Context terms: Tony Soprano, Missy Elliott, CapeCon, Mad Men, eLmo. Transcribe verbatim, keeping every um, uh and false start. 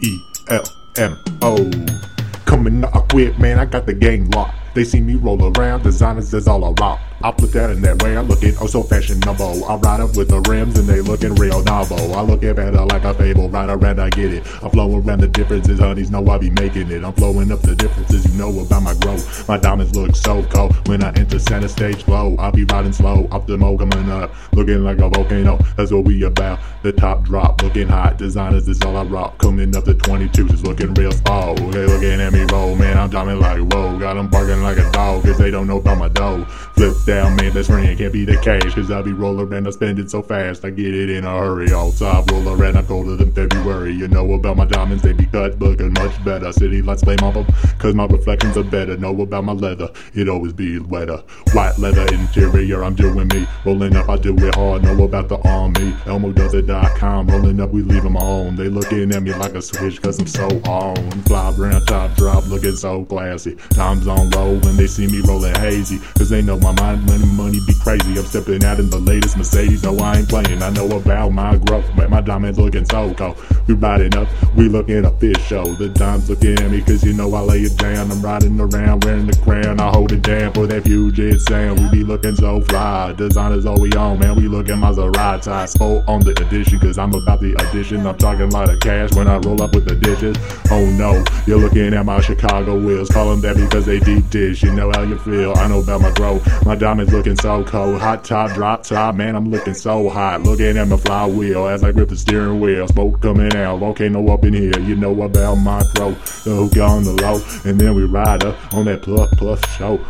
E L M O. Coming up, I quit, man, I got the game locked. They see me roll around, designers is all around. I put that in that way, I lookin' oh so fashionable. I ride up with the rims and they lookin' real novel. I look at better like a fable, ride around, I get it. I'm flowin' around the differences, honeys know I be making it. I'm flowin' up the differences, you know about my growth. My diamonds look so cold when I enter center stage flow. I be riding slow, up the mo coming up, looking like a volcano. That's what we about, the top drop, looking hot. Designers is all I rock, coming up to twenty-two, just looking real slow. They looking at me roll, man, I'm diamond like whoa. Got them barking like a dog, cause they don't know about my dough. Flip down, man, that's ring, can't be the cash, cause I be rolling and I spend it so fast, I get it in a hurry. All time roll around, I'm colder than February. You know about my diamonds, they be cut, looking much better. City lights flame off them, cause my reflections are better. Know about my leather, it always be wetter. White leather interior, I'm doing me. Rolling up, I do it hard, know about the army. Elmo does it dot com, rolling up, we leave them on. They looking at me like a switch, cause I'm so on. Fly around, top drop, looking so classy. Time's on low when they see me rolling hazy, cause they know my mind. Money, money be crazy. I'm stepping out in the latest Mercedes. No, I ain't playing. I know about my growth. Man, my diamonds looking so cold. We riding up, we looking a fish show. The dimes looking at me, cause you know I lay it down. I'm riding around wearing the crown. I hold it down for that fugit sound. We be looking so fly. Designers all we on, man. We looking Maserati. I spoke on the edition, cause I'm about the addition. I'm talking a lot of cash when I roll up with the dishes. Oh no, you're looking at my Chicago wheels. Call them that because they deep dish. You know how you feel. I know about my growth. My diamonds looking so cold, hot top, drop top, man, I'm looking so hot. Looking at my flywheel as I grip the steering wheel. Smoke coming out, volcano up in here, you know about my throat. The hook on the low, and then we ride up on that pluff pluff show.